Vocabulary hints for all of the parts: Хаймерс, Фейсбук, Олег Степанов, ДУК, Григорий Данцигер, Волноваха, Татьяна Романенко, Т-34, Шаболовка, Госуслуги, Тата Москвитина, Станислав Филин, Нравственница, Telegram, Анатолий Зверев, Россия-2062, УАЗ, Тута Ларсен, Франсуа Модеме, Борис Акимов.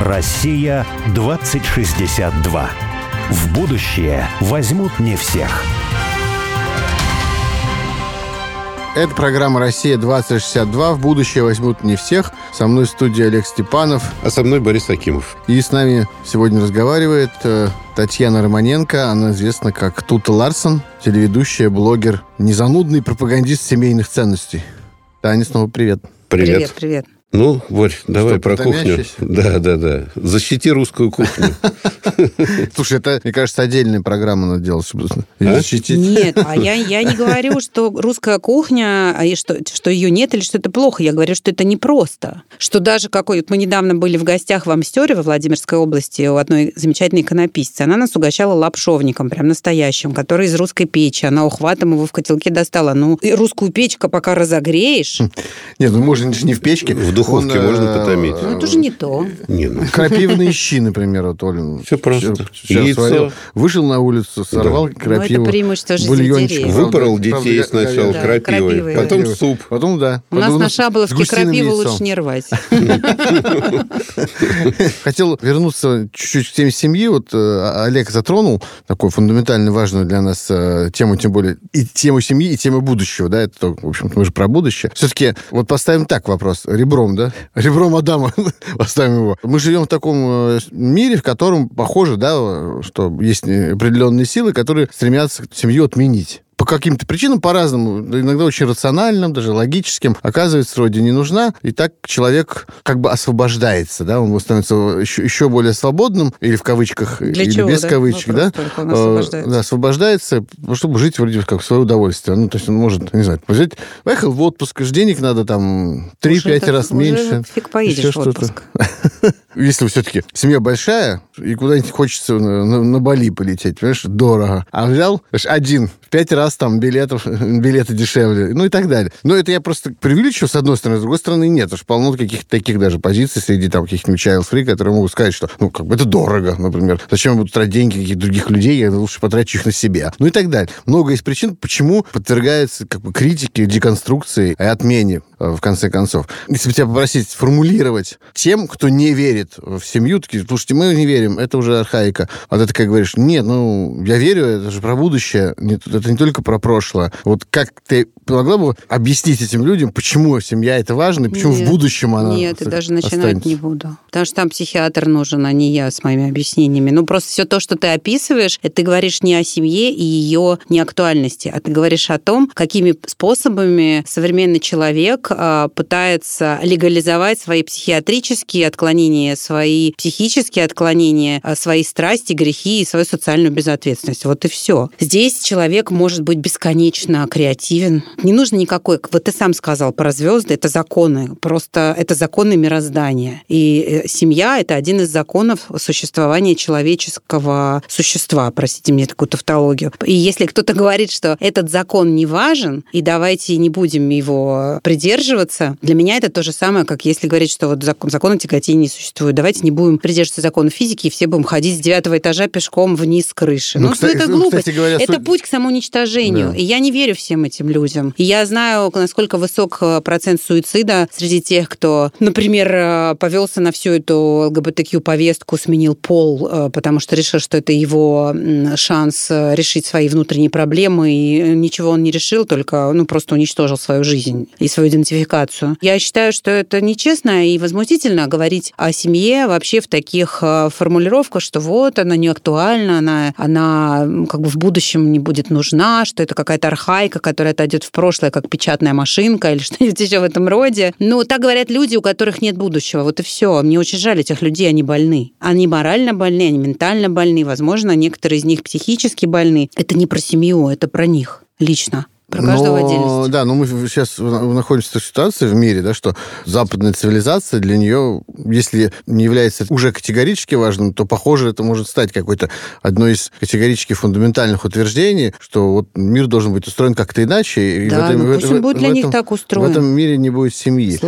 Россия-2062. В будущее возьмут не всех. Это программа «Россия-2062». В будущее возьмут не всех. Со мной в студии Олег Степанов. А со мной Борис Акимов. И с нами сегодня разговаривает Татьяна Романенко. Она известна как Тута Ларсен, телеведущая, блогер, незанудный пропагандист семейных ценностей. Таня, снова привет. Привет. Привет. Ну, Борь, давай про кухню. Да. Защити русскую кухню. Слушай, это, мне кажется, отдельная программа надо делать, чтобы защитить. Нет, а я не говорю, что русская кухня, и что ее нет, или что это плохо. Я говорю, что это непросто. Что даже какой... Мы недавно были в гостях в Амстере во Владимирской области у одной замечательной иконописцы. Она нас угощала лапшовником, прям настоящим, который из русской печи. Она ухватом его в котелке достала. Ну, русскую печку пока разогреешь. Нет, ну можно же не в печке. В духовке можно потомить. Ну, это же не то. Крапивные щи, например, вот Оля. Все просто. Яйцо. Вышел на улицу, сорвал крапиву. Это преимущество жизни. Выпорол детей сначала крапивой, потом суп. Потом, да. У нас на Шаболовке крапиву лучше не рвать. Хотел вернуться чуть-чуть к теме семьи. Вот Олег затронул такую фундаментально важную для нас тему, тем более и тему семьи, и тему будущего. Да, это, в общем-то, мы же про будущее. Все-таки вот поставим так вопрос. Ребром, да? Ребром Адама поставим его. Мы живем в таком мире, в котором, похоже, да, что есть определенные силы, которые стремятся семью отменить. По каким-то причинам, по-разному, иногда очень рациональным, даже логическим, оказывается, вроде не нужна, и так человек как бы освобождается, да, он становится еще более свободным, или в кавычках, для или чего, без да? кавычек, вопрос, да? Он освобождается. Да, освобождается, чтобы жить вроде как в свое удовольствие. Ну, то есть он может, не знаю, взять, поехал в отпуск, денег надо там 3-5 раз меньше. Фиг поедешь в отпуск. Если все-таки семья большая, и куда-нибудь хочется на Бали полететь, понимаешь, дорого. А взял, знаешь, один, 5 раз там билеты дешевле, ну и так далее. Но это я просто преувеличиваю, с одной стороны, с другой стороны, нет. Уж полно каких-то таких даже позиций среди там каких-нибудь child free, которые могут сказать, что, ну, как бы это дорого, например. Зачем я буду тратить деньги каких-то других людей, я лучше потрачу их на себя. Ну и так далее. Много есть причин, почему подвергаются как бы критике, деконструкции и отмене, в конце концов. Если бы тебя попросить сформулировать тем, кто не верит в семью, такие, слушайте, мы не верим, это уже архаика. А ты такая говоришь, нет, ну, я верю, это же про будущее, нет, это не только про прошлое. Вот как ты могла бы объяснить этим людям, почему семья это важно, и почему в будущем она останется? Нет, я даже начинать не буду. Потому что там психиатр нужен, а не я с моими объяснениями. Ну, просто все то, что ты описываешь, это ты говоришь не о семье и ее неактуальности, а ты говоришь о том, какими способами современный человек пытается легализовать свои психиатрические отклонения, свои психические отклонения, свои страсти, грехи и свою социальную безответственность. Вот и все. Здесь человек может быть бесконечно креативен. Не нужно никакой... Вот ты сам сказал про звезды, это законы. Просто это законы мироздания. И семья — это один из законов существования человеческого существа. Простите мне такую тавтологию. И если кто-то говорит, что этот закон не важен, и давайте не будем его придерживаться, для меня это то же самое, как если говорить, что вот закона тяготения не существует. Давайте не будем придерживаться закона физики, и все будем ходить с 9 этажа пешком вниз с крыши. Ну, кстати, это глупость. Кстати говоря, это путь к самоуничтожению. Да. И я не верю всем этим людям. И я знаю, насколько высок процент суицида среди тех, кто, например, повелся на всю эту ЛГБТК-повестку, сменил пол, потому что решил, что это его шанс решить свои внутренние проблемы, и ничего он не решил, только просто уничтожил свою жизнь и свою идентичность. Я считаю, что это нечестно и возмутительно говорить о семье вообще в таких формулировках, что вот она не актуальна, она как бы в будущем не будет нужна, что это какая-то архаика, которая отойдет в прошлое, как печатная машинка или что-нибудь еще в этом роде. Ну, так говорят люди, у которых нет будущего. Вот и все. Мне очень жаль этих людей, они больны. Они морально больны, они ментально больны. Возможно, некоторые из них психически больны. Это не про семью, это про них лично. Про каждого отдельности. Да, но мы сейчас находимся в ситуации в мире, да, что западная цивилизация для нее, если не является уже категорически важным, то, похоже, это может стать какой-то одной из категорически фундаментальных утверждений, что вот мир должен быть устроен как-то иначе. Да, и пусть он будет для них так устроен. В этом мире не будет семьи.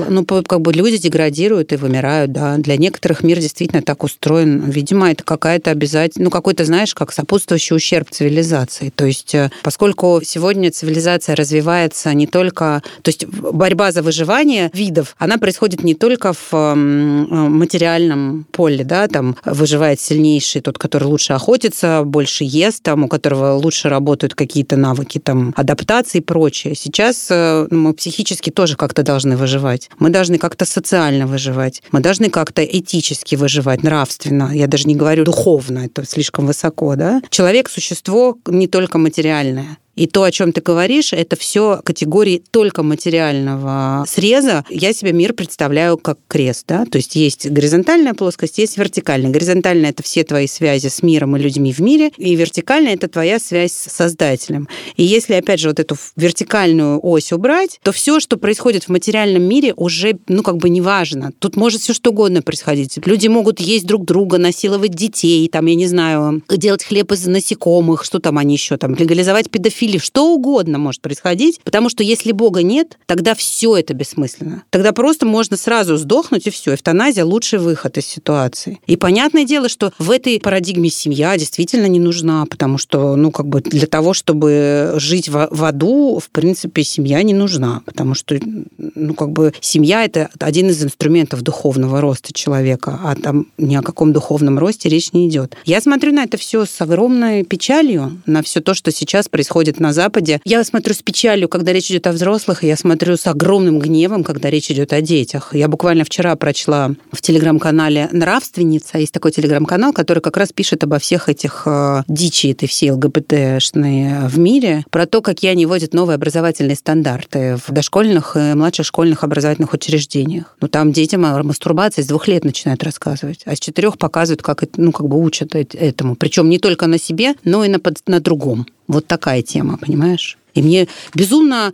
Люди деградируют и вымирают, да. Для некоторых мир действительно так устроен. Видимо, это какая-то обязательно, какой-то, знаешь, как сопутствующий ущерб цивилизации. То есть, поскольку сегодня цивилизация цивилизация развивается не только... То есть борьба за выживание видов, она происходит не только в материальном поле, да, там выживает сильнейший, тот, который лучше охотится, больше ест, там, у которого лучше работают какие-то навыки, там, адаптации и прочее. Сейчас мы психически тоже как-то должны выживать. Мы должны как-то социально выживать. Мы должны как-то этически выживать, нравственно. Я даже не говорю духовно, это слишком высоко, да. Человек – существо не только материальное. И то, о чем ты говоришь, это все категории только материального среза. Я себе мир представляю как крест, да? То есть есть горизонтальная плоскость, есть вертикальная. Горизонтальная – это все твои связи с миром и людьми в мире, и вертикальная – это твоя связь с Создателем. И если, опять же, вот эту вертикальную ось убрать, то все, что происходит в материальном мире, уже, ну, как бы неважно. Тут может все что угодно происходить. Люди могут есть друг друга, насиловать детей, там, я не знаю, делать хлеб из насекомых, что там они еще там, легализовать педофилию, или что угодно может происходить, потому что если Бога нет, тогда все это бессмысленно. Тогда просто можно сразу сдохнуть, и все. Эвтаназия – лучший выход из ситуации. И понятное дело, что в этой парадигме семья действительно не нужна, потому что, ну, как бы для того, чтобы жить в аду, в принципе, семья не нужна, потому что, ну, как бы семья – это один из инструментов духовного роста человека, а там ни о каком духовном росте речь не идет. Я смотрю на это все с огромной печалью, на все то, что сейчас происходит на Западе. Я смотрю с печалью, когда речь идет о взрослых, и я смотрю с огромным гневом, когда речь идет о детях. Я буквально вчера прочла в телеграм-канале «Нравственница». Есть такой телеграм-канал, который как раз пишет обо всех этих дичи этой всей ЛГБТ-шной в мире, про то, как они вводят новые образовательные стандарты в дошкольных и младших школьных образовательных учреждениях. Ну, там детям о мастурбации с 2 лет начинают рассказывать, а с 4 показывают, как, ну, как бы учат этому. Причем не только на себе, но и на другом. Вот такая тема, понимаешь? И мне безумно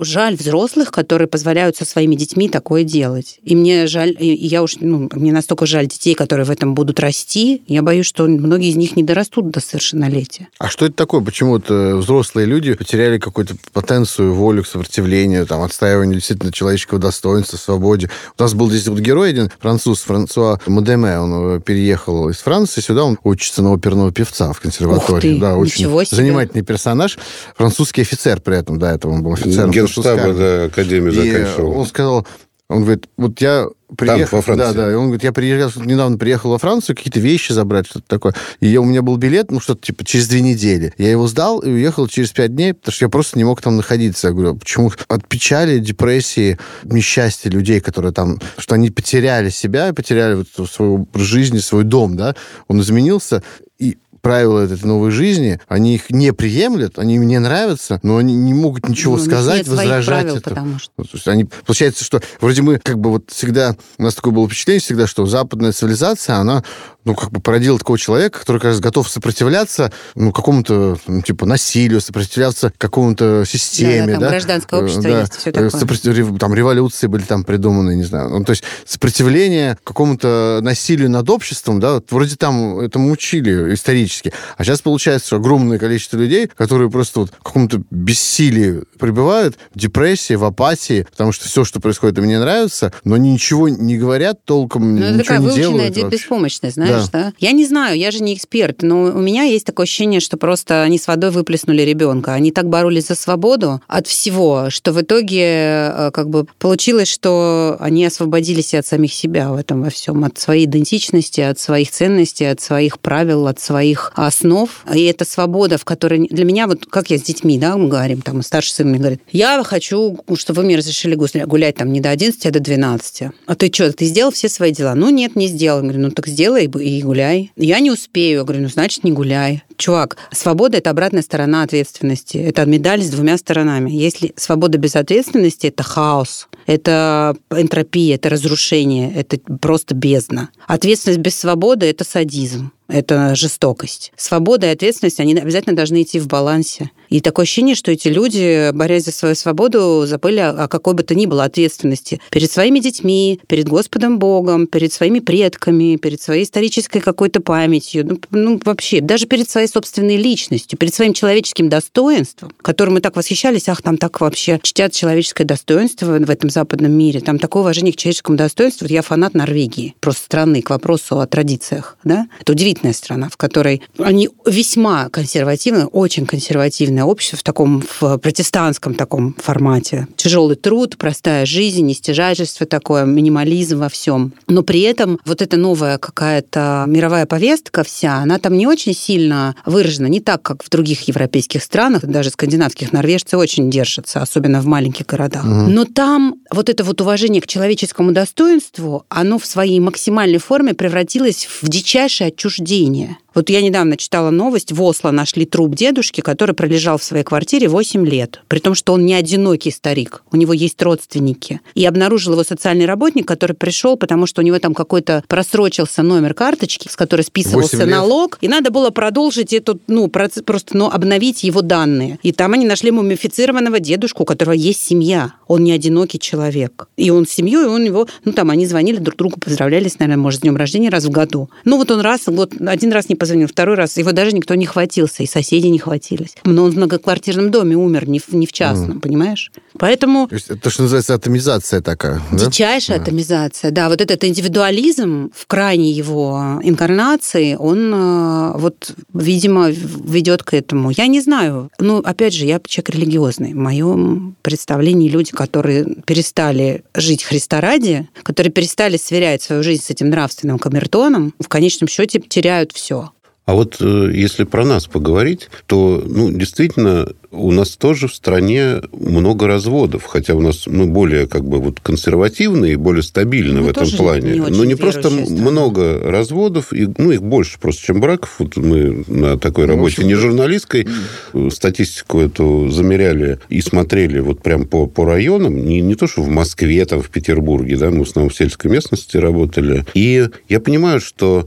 жаль взрослых, которые позволяют со своими детьми такое делать. И мне жаль, мне настолько жаль детей, которые в этом будут расти. Я боюсь, что многие из них не дорастут до совершеннолетия. А что это такое? Почему-то взрослые люди потеряли какую-то потенцию, волю к сопротивлению, там, отстаиванию действительно человеческого достоинства, свободе. У нас был здесь вот герой один, француз Франсуа Модеме. Он переехал из Франции сюда, он учится на оперного певца в консерватории. Ух ты, да, очень занимательный персонаж. Французский офицер при этом, до этого он был офицером. Генштаба, да, академию заканчивал. Он сказал, он говорит, вот я... Приехал, там, во Франции. Да, да. И он говорит, я недавно приехал во Францию, какие-то вещи забрать, что-то такое. И у меня был билет, ну, что-то типа через 2 недели. Я его сдал и уехал через 5 дней, потому что я просто не мог там находиться. Я говорю, почему? От печали, депрессии, несчастья людей, которые там, что они потеряли себя, потеряли вот свою жизнь, свой дом, да. Он изменился, и правила этой новой жизни, они их не приемлют, они им не нравятся, но они не могут ничего сказать, возражать. Правил, потому что... То есть они, получается, что вроде мы как бы вот всегда... У нас такое было впечатление всегда, что западная цивилизация, она, ну, как бы породила такого человека, который, кажется, готов сопротивляться, ну, какому-то, ну, типа, насилию, сопротивляться какому-то системе, да? Гражданское общество есть, все такое. Там революции были там придуманы, не знаю. Ну, то есть сопротивление какому-то насилию над обществом, да, вот вроде там этому учили исторически. А сейчас получается огромное количество людей, которые просто вот в каком-то бессилии пребывают, в депрессии, в апатии, потому что все, что происходит, им не нравится, но ничего не говорят толком, ничего не делают. Ну, это такая выученная беспомощность, знаешь, да? Я не знаю, я же не эксперт, но у меня есть такое ощущение, что просто они с водой выплеснули ребенка. Они так боролись за свободу от всего, что в итоге как бы получилось, что они освободились и от самих себя в этом во всем, от своей идентичности, от своих ценностей, от своих правил, от своих основ. И эта свобода, в которой... Для меня, вот как я с детьми, да, мы говорим, там, старший сын мне говорит, я хочу, чтобы вы мне разрешили гулять там не до 11, а до 12. А ты что, ты сделал все свои дела? Ну, нет, не сделал. Я говорю, ну, так сделай и гуляй. Я не успею. Я говорю, ну, значит, не гуляй. Чувак, свобода – это обратная сторона ответственности. Это медаль с 2 сторонами. Если свобода без ответственности – это хаос, это энтропия, это разрушение, это просто бездна. Ответственность без свободы – это садизм. Это жестокость. Свобода и ответственность, они обязательно должны идти в балансе. И такое ощущение, что эти люди, борясь за свою свободу, забыли о какой бы то ни было ответственности перед своими детьми, перед Господом Богом, перед своими предками, перед своей исторической какой-то памятью, ну вообще, даже перед своей собственной личностью, перед своим человеческим достоинством, которым мы так восхищались, ах, там так вообще чтят человеческое достоинство в этом западном мире, там такое уважение к человеческому достоинству. Я фанат Норвегии, просто страны, к вопросу о традициях, да? Это удивительно страна, в которой они весьма консервативны, очень консервативны аграрное общество в таком в протестантском таком формате. Тяжелый труд, простая жизнь, нестяжательство такое, минимализм во всем. Но при этом вот эта новая какая-то мировая повестка вся, она там не очень сильно выражена, не так, как в других европейских странах, даже скандинавских. Норвежцы очень держатся, особенно в маленьких городах. Угу. Но там вот это вот уважение к человеческому достоинству, оно в своей максимальной форме превратилось в дичайшее отчуждение. Вот я недавно читала новость, в Осло нашли труп дедушки, который пролежал в своей квартире 8 лет, при том, что он не одинокий старик, у него есть родственники. И обнаружил его социальный работник, который пришел, потому что у него там какой-то просрочился номер карточки, с которой списывался налог, и надо было продолжить этот, обновить его данные. И там они нашли мумифицированного дедушку, у которого есть семья, он не одинокий человек. И он с семьей, и он его, они звонили друг другу, поздравлялись, наверное, может, с днем рождения раз в году. Один раз не позвонил, второй раз, его даже никто не хватился, и соседи не хватились. Но он в многоквартирном доме умер, не в частном, понимаешь? Поэтому... То, что называется атомизация такая, да? Дичайшая атомизация, да. Вот этот индивидуализм в крайней его инкарнации, он, видимо, ведет к этому. Я не знаю. Опять же, я человек религиозный. В моем представлении люди, которые перестали жить Христа ради, которые перестали сверять свою жизнь с этим нравственным камертоном, в конечном счете теряют все. А вот если про нас поговорить, то, действительно, у нас тоже в стране много разводов, хотя у нас мы более консервативные и более стабильны в этом плане. Не просто много разводов, и, их больше просто, чем браков. Вот мы на такой работе, не журналистской, статистику эту замеряли и смотрели прям по районам, не то что в Москве, в Петербурге, да, мы в основном в сельской местности работали. И я понимаю, что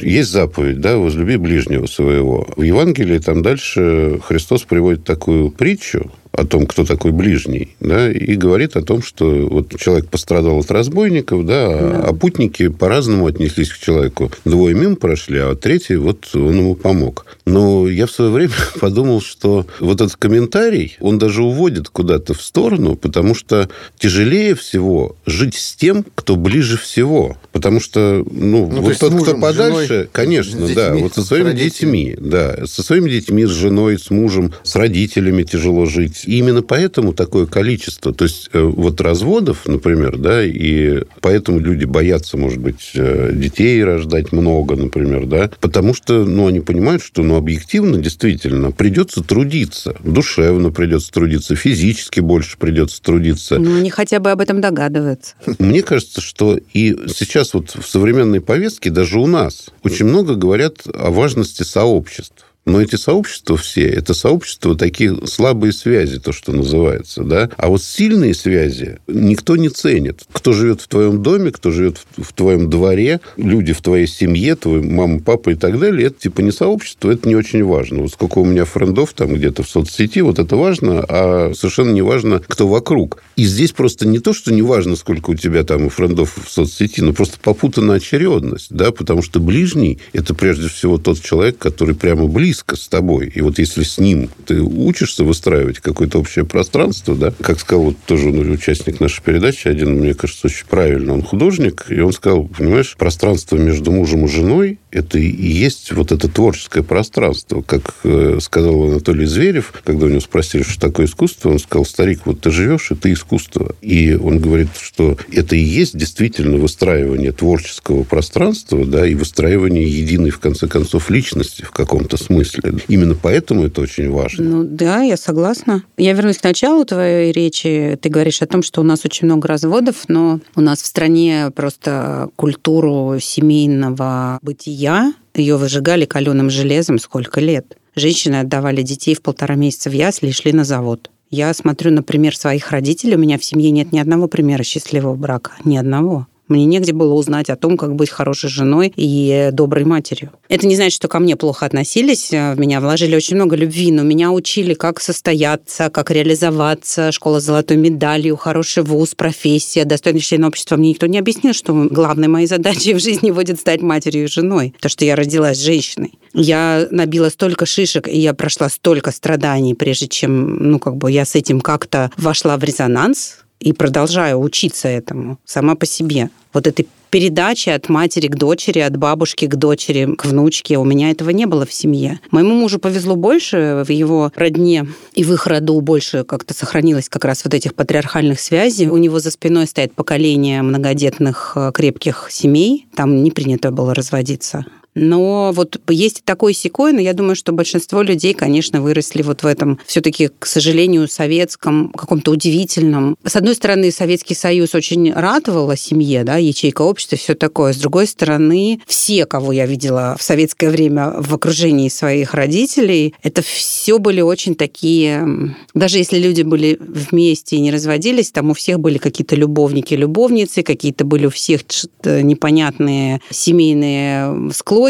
есть заповедь, да, возлюбить ближнего своего. В Евангелии там дальше Христос приводит такую притчу о том, кто такой ближний, да, и говорит о том, что человек пострадал от разбойников, да. А путники по-разному отнеслись к человеку. Двое мимо прошли, а третий, он ему помог. Но я в свое время подумал, что этот комментарий, он даже уводит куда-то в сторону, потому что тяжелее всего жить с тем, кто ближе всего. Потому что, тот, мужем, кто подальше, женой, конечно, детьми, да, со своими детьми, да, со своими детьми, с женой, с мужем, с родителями тяжело жить. И именно поэтому такое количество, то есть разводов, например, да, и поэтому люди боятся, может быть, детей рождать много, например, да, потому что, они понимают, что, объективно, действительно, придется трудиться, душевно придется трудиться, физически больше придется трудиться. Они хотя бы об этом догадываются. Мне кажется, что и сейчас в современной повестке, даже у нас, очень много говорят о важности сообществ. Но эти сообщества все, это сообщества такие слабые связи, то, что называется, да. А сильные связи никто не ценит. Кто живет в твоем доме, кто живет в твоем дворе, люди в твоей семье, твой мама, папа и так далее, это не сообщество, это не очень важно. Сколько у меня френдов там где-то в соцсети, это важно, а совершенно не важно, кто вокруг. И здесь просто не то, что не важно, сколько у тебя там френдов в соцсети, но просто попутана очередность, да, потому что ближний – это прежде всего тот человек, который прямо близкий, с тобой. И если с ним ты учишься выстраивать какое-то общее пространство, да, как сказал тоже участник нашей передачи, один, мне кажется, очень правильно, он художник, и он сказал, понимаешь, пространство между мужем и женой, это и есть это творческое пространство. Как сказал Анатолий Зверев, когда у него спросили, что такое искусство, он сказал, старик, ты живешь, и ты искусство. И он говорит, что это и есть действительно выстраивание творческого пространства, да, и выстраивание единой, в конце концов, личности в каком-то смысле. Именно поэтому это очень важно. Да, я согласна. Я вернусь к началу твоей речи. Ты говоришь о том, что у нас очень много разводов, но у нас в стране просто культуру семейного бытия ее выжигали каленым железом сколько лет. Женщины отдавали детей в 1,5 месяца в ясли и шли на завод. Я смотрю, например, своих родителей. У меня в семье нет ни одного примера счастливого брака. Ни одного. Мне негде было узнать о том, как быть хорошей женой и доброй матерью. Это не значит, что ко мне плохо относились, в меня вложили очень много любви, но меня учили, как состояться, как реализоваться, школа с золотой медалью, хороший вуз, профессия, достойный член общества. Мне никто не объяснил, что главной моей задачей в жизни будет стать матерью и женой, то, что я родилась женщиной. Я набила столько шишек, и я прошла столько страданий, прежде чем, я с этим как-то вошла в резонанс, и продолжаю учиться этому сама по себе. Этой передачи от матери к дочери, от бабушки к дочери, к внучке. У меня этого не было в семье. Моему мужу повезло больше, в его родне и в их роду больше как-то сохранилось как раз вот этих патриархальных связей. У него за спиной стоит поколение многодетных крепких семей. Там не принято было разводиться. Но вот есть такой-сякой, но я думаю, что большинство людей, конечно, выросли вот в этом все-таки, к сожалению, советском, каком-то удивительном. С одной стороны, Советский Союз очень радовал о семье, да, ячейка общества, все такое. С другой стороны, все, кого я видела в советское время в окружении своих родителей, это все были очень такие... Даже если люди были вместе и не разводились, там у всех были какие-то любовники, любовницы, какие-то были у всех непонятные семейные склонности,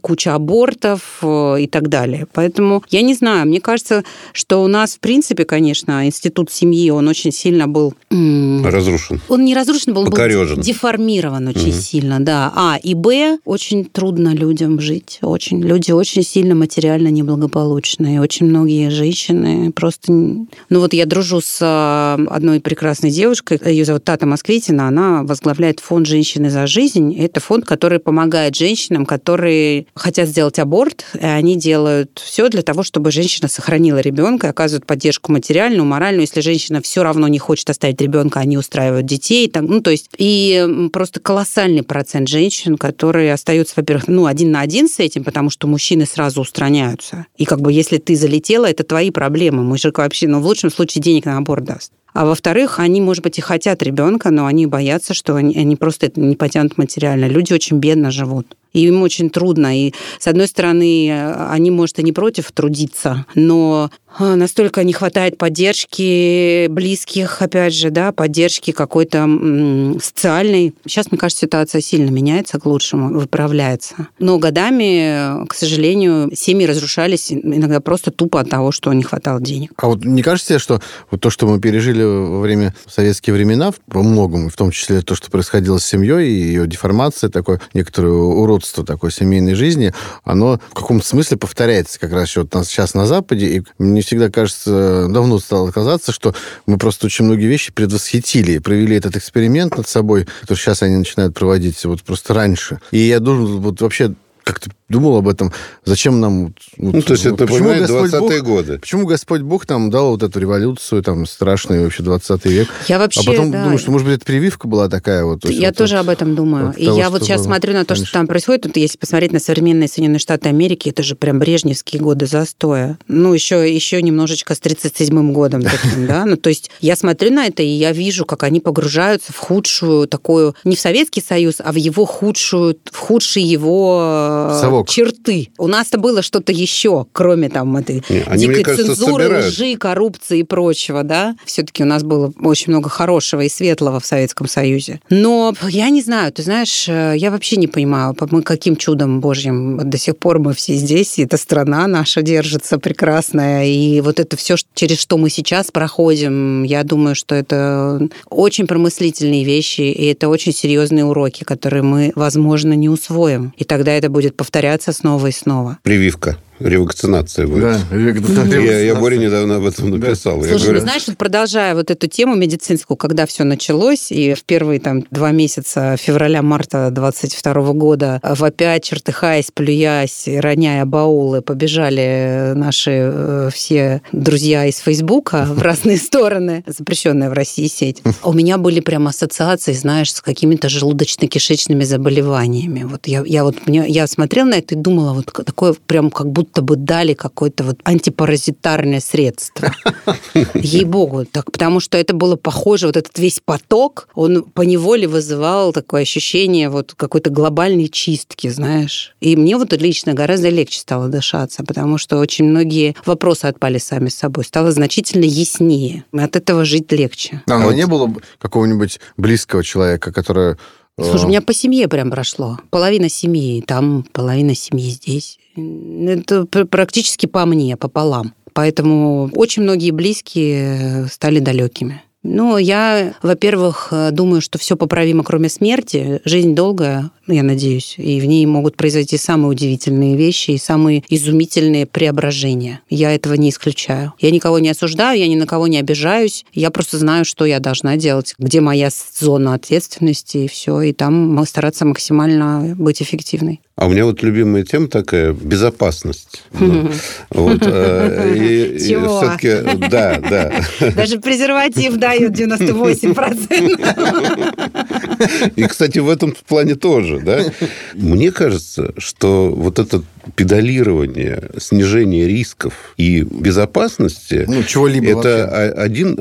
куча абортов и так далее. Поэтому я не знаю, мне кажется, что у нас, в принципе, конечно, институт семьи, он очень сильно был... разрушен. Он не разрушен был, покорёжен. Был деформирован очень сильно, да. А, и Б, очень трудно людям жить. Очень. Люди очень сильно материально неблагополучные. Очень многие женщины просто... Ну вот я дружу с одной прекрасной девушкой, ее зовут Тата Москвитина, она возглавляет фонд «Женщины за жизнь». Это фонд, который помогает женщинам, которые хотят сделать аборт, и они делают все для того, чтобы женщина сохранила ребенка, оказывают поддержку материальную, моральную. Если женщина все равно не хочет оставить ребенка, они устраивают детей. Там, ну, то есть, и просто колоссальный процент женщин, которые остаются, во-первых, ну, один на один с этим, потому что мужчины сразу устраняются. И как бы если ты залетела, это твои проблемы. Мужик вообще, ну, в лучшем случае денег на аборт даст. А во-вторых, они, может быть, и хотят ребенка, но они боятся, что они просто это не потянут материально. Люди очень бедно живут. И им очень трудно. И, с одной стороны, они, может, и не против трудиться, но настолько не хватает поддержки близких, опять же, да, поддержки какой-то социальной. Сейчас, мне кажется, ситуация сильно меняется к лучшему, выправляется. Но годами, к сожалению, семьи разрушались иногда просто тупо от того, что не хватало денег. А вот не кажется тебе, что вот то, что мы пережили во время советские времена, во многом, в том числе то, что происходило с семьей, и ее деформация, такое некоторое уродство такой семейной жизни, оно в каком-то смысле повторяется как раз вот сейчас на Западе, и мне всегда кажется, давно стало казаться, что мы просто очень многие вещи предвосхитили, провели этот эксперимент над собой, который сейчас они начинают проводить вот просто раньше. И я должен вот вообще как-то думал об этом, зачем нам... Вот, ну, то есть это напоминает 20-е годы. Почему Господь Бог нам дал вот эту революцию, там, страшный вообще 20 век? Я вообще, а потом думаю, что, может быть, это прививка была такая вот. Я тоже об этом думаю. И я вот сейчас смотрю на то, что там происходит. Вот если посмотреть на современные Соединенные Штаты Америки, это же прям брежневские годы застоя. Ну, еще немножечко с 37-м годом таким, да? Ну, то есть я смотрю на это, и я вижу, как они погружаются в худшую такую... Не в Советский Союз, а в его худшую... В худший его... Совок. Черты. У нас-то было что-то еще, кроме там этой дикой цензуры, лжи, коррупции и прочего, да? Все-таки у нас было очень много хорошего и светлого в Советском Союзе. Но я не знаю, ты знаешь, я вообще не понимаю, мы каким чудом божьим до сих пор мы все здесь, и эта страна наша держится прекрасная, и вот это все, через что мы сейчас проходим, я думаю, что это очень промыслительные вещи, и это очень серьезные уроки, которые мы, возможно, не усвоим. И тогда это будет повторяться снова и снова. Прививка. Ревакцинация будет. Да, ревакцинация. Я Боре недавно об этом написал. Да. Слушай, говорю... знаешь, продолжая вот эту тему медицинскую, когда все началось, и в первые там 2 месяца февраля-марта 22 года вопя, чертыхаясь, плюясь, роняя баулы, побежали наши все друзья из Фейсбука в разные стороны, запрещенная в России сеть. У меня были прям ассоциации, знаешь, с какими-то желудочно-кишечными заболеваниями. Вот я смотрела на это и думала, вот такое прям как будто бы дали какое-то вот антипаразитарное средство. Ей-богу, так, потому что это было похоже, вот этот весь поток, он поневоле вызывал такое ощущение вот какой-то глобальной чистки, знаешь. И мне вот лично гораздо легче стало дышаться, потому что очень многие вопросы отпали сами с собой. Стало значительно яснее. И от этого жить легче. Да, но вот. Не было какого-нибудь близкого человека, который... Слушай, у меня по семье прям прошло. Половина семьи там, половина семьи здесь. Это практически по мне, пополам. Поэтому очень многие близкие стали далекими. Ну, я, во-первых, думаю, что все поправимо, кроме смерти. Жизнь долгая, я надеюсь, и в ней могут произойти самые удивительные вещи и самые изумительные преображения. Я этого не исключаю. Я никого не осуждаю, я ни на кого не обижаюсь. Я просто знаю, что я должна делать, где моя зона ответственности, и все. И там стараться максимально быть эффективной. А у меня вот любимая тема такая — безопасность. Чего? Все-таки, да. Даже презерватив дает 98%. И, кстати, в этом плане тоже, да. Мне кажется, что вот этот педалирование, снижение рисков и безопасности, чего-либо это вообще.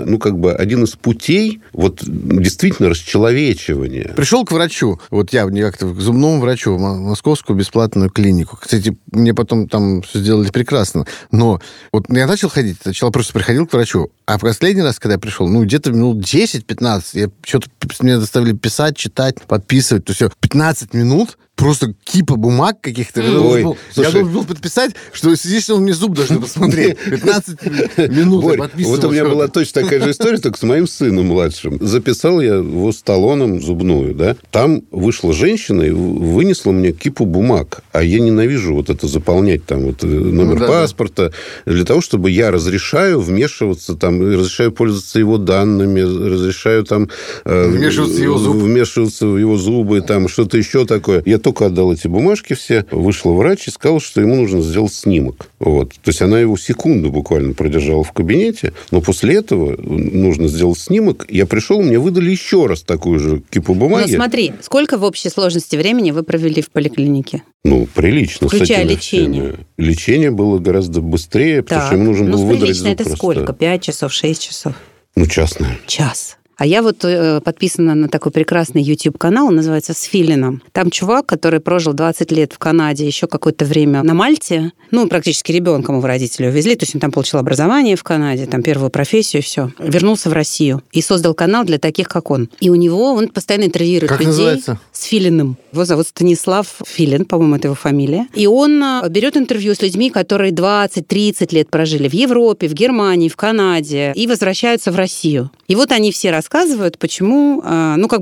один из путей вот действительно расчеловечивания. Пришел к врачу, вот я как-то к зубному врачу в московскую бесплатную клинику. Кстати, мне потом там все сделали прекрасно, но вот я начал ходить, сначала просто приходил к врачу, а в последний раз, когда я пришел, где-то минут 10-15, я что-то меня заставили писать, читать, подписывать, то все, 15 минут просто кипа бумаг каких-то. Я должен был подписать, что сидишь, он мне зуб должен посмотреть. 15 минут я подписывал. Вот у меня была точно такая же история, только с моим сыном младшим. Записал я его с талоном зубную, да. Там вышла женщина и вынесла мне кипу бумаг. А я ненавижу вот это заполнять, там, вот номер паспорта, для того, чтобы я разрешаю вмешиваться, там, разрешаю пользоваться его данными, разрешаю там... Вмешиваться в его зубы, там, что-то еще такое. Я только отдал эти бумажки все, вышла врач и сказала, что ему нужно сделать снимок. Вот. То есть она его секунду буквально продержала в кабинете, но после этого нужно сделать снимок. Я пришел, мне выдали еще раз такую же кипу бумаги. Ну, смотри, сколько в общей сложности времени вы провели в поликлинике? Прилично. Включая лечение. Всеми. Лечение было гораздо быстрее, так, потому что ему нужно было выдрать зуб. Ну, прилично это просто. Сколько? 5 часов, 6 часов? Частное. Час. А я вот подписана на такой прекрасный YouTube-канал, он называется «С Филином». Там чувак, который прожил 20 лет в Канаде, еще какое-то время на Мальте, практически ребенком его родители увезли, то есть он там получил образование в Канаде, там первую профессию, все. Вернулся в Россию и создал канал для таких, как он. И у него, он постоянно интервьюирует людей. Как называется? «С Филиным». Его зовут Станислав Филин, по-моему, это его фамилия. И он берет интервью с людьми, которые 20-30 лет прожили в Европе, в Германии, в Канаде, и возвращаются в Россию. И вот они все рассказывают, почему...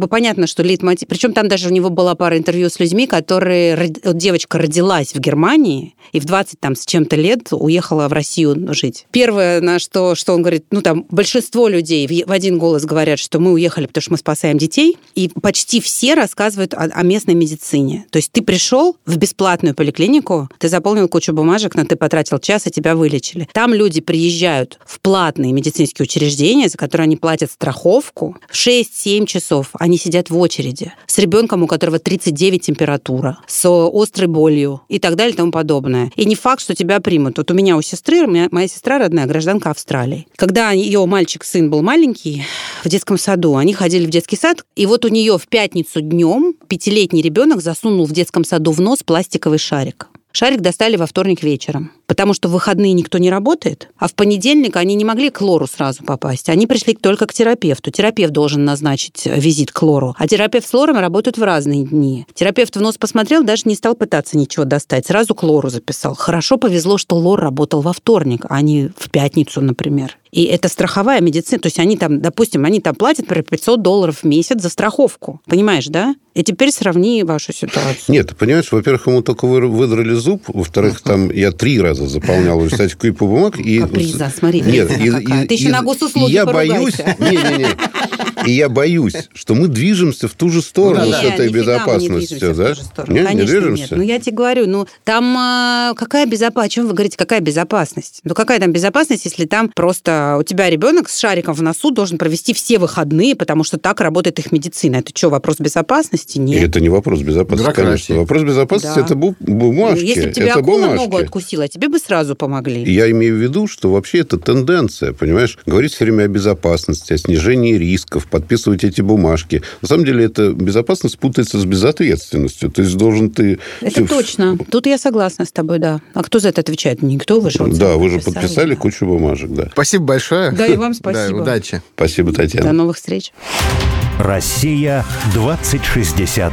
понятно, что лейтмотив... Причем там даже у него была пара интервью с людьми, которые... Вот девочка родилась в Германии и в 20 там с чем-то лет уехала в Россию жить. Первое, на что он говорит, большинство людей в один голос говорят, что мы уехали, потому что мы спасаем детей, и почти все рассказывают о местной медицине. То есть ты пришел в бесплатную поликлинику, ты заполнил кучу бумажек, но ты потратил час, и тебя вылечили. Там люди приезжают в платные медицинские учреждения, за которые они платят страховку, 6-7 часов они сидят в очереди с ребенком, у которого 39 температура, с острой болью и так далее и тому подобное. И не факт, что тебя примут. Вот у меня у сестры, моя сестра родная, гражданка Австралии. Когда ее мальчик-сын был маленький в детском саду, они ходили в детский сад, и вот у нее в пятницу днем 5-летний ребенок засунул в детском саду в нос пластиковый шарик. Шарик достали во вторник вечером, потому что в выходные никто не работает, а в понедельник они не могли к лору сразу попасть. Они пришли только к терапевту. Терапевт должен назначить визит к лору. А терапевт с лором работают в разные дни. Терапевт в нос посмотрел, даже не стал пытаться ничего достать. Сразу к лору записал. Хорошо повезло, что лор работал во вторник, а не в пятницу, например. И это страховая медицина. То есть они там, допустим, платят $500 в месяц за страховку. Понимаешь, да? И теперь сравни вашу ситуацию. Нет, ты понимаешь, во-первых, ему только выдрали зуб, во-вторых, там я 3 раза заполнял, кстати, кипу бумаг. Каприза, смотри. Нет, ты еще на госуслуги поругайся. И я боюсь, что мы движемся в ту же сторону с этой безопасностью. Да? Не движемся? Нет. Я тебе говорю, там какая безопасность? О чем вы говорите? Какая безопасность? Какая там безопасность, если там просто у тебя ребенок с шариком в носу должен провести все выходные, потому что так работает их медицина. Это что, вопрос безопасности? Нет. И это не вопрос безопасности, конечно. Вопрос безопасности – это бумажки. Если бы тебе акула ногу откусила, тебе бы сразу помогли. Я имею в виду, что вообще это тенденция, понимаешь? Говорить все время о безопасности, о снижении рисков, подписывать эти бумажки. На самом деле, это безопасность путается с безответственностью. То есть должен ты... Это точно. Тут я согласна с тобой, да. А кто за это отвечает? Никто, вы же вы же подписали кучу бумажек, да. Спасибо большое. Да, и вам спасибо. Да, удачи. Спасибо, Татьяна. До новых встреч. Россия-2062.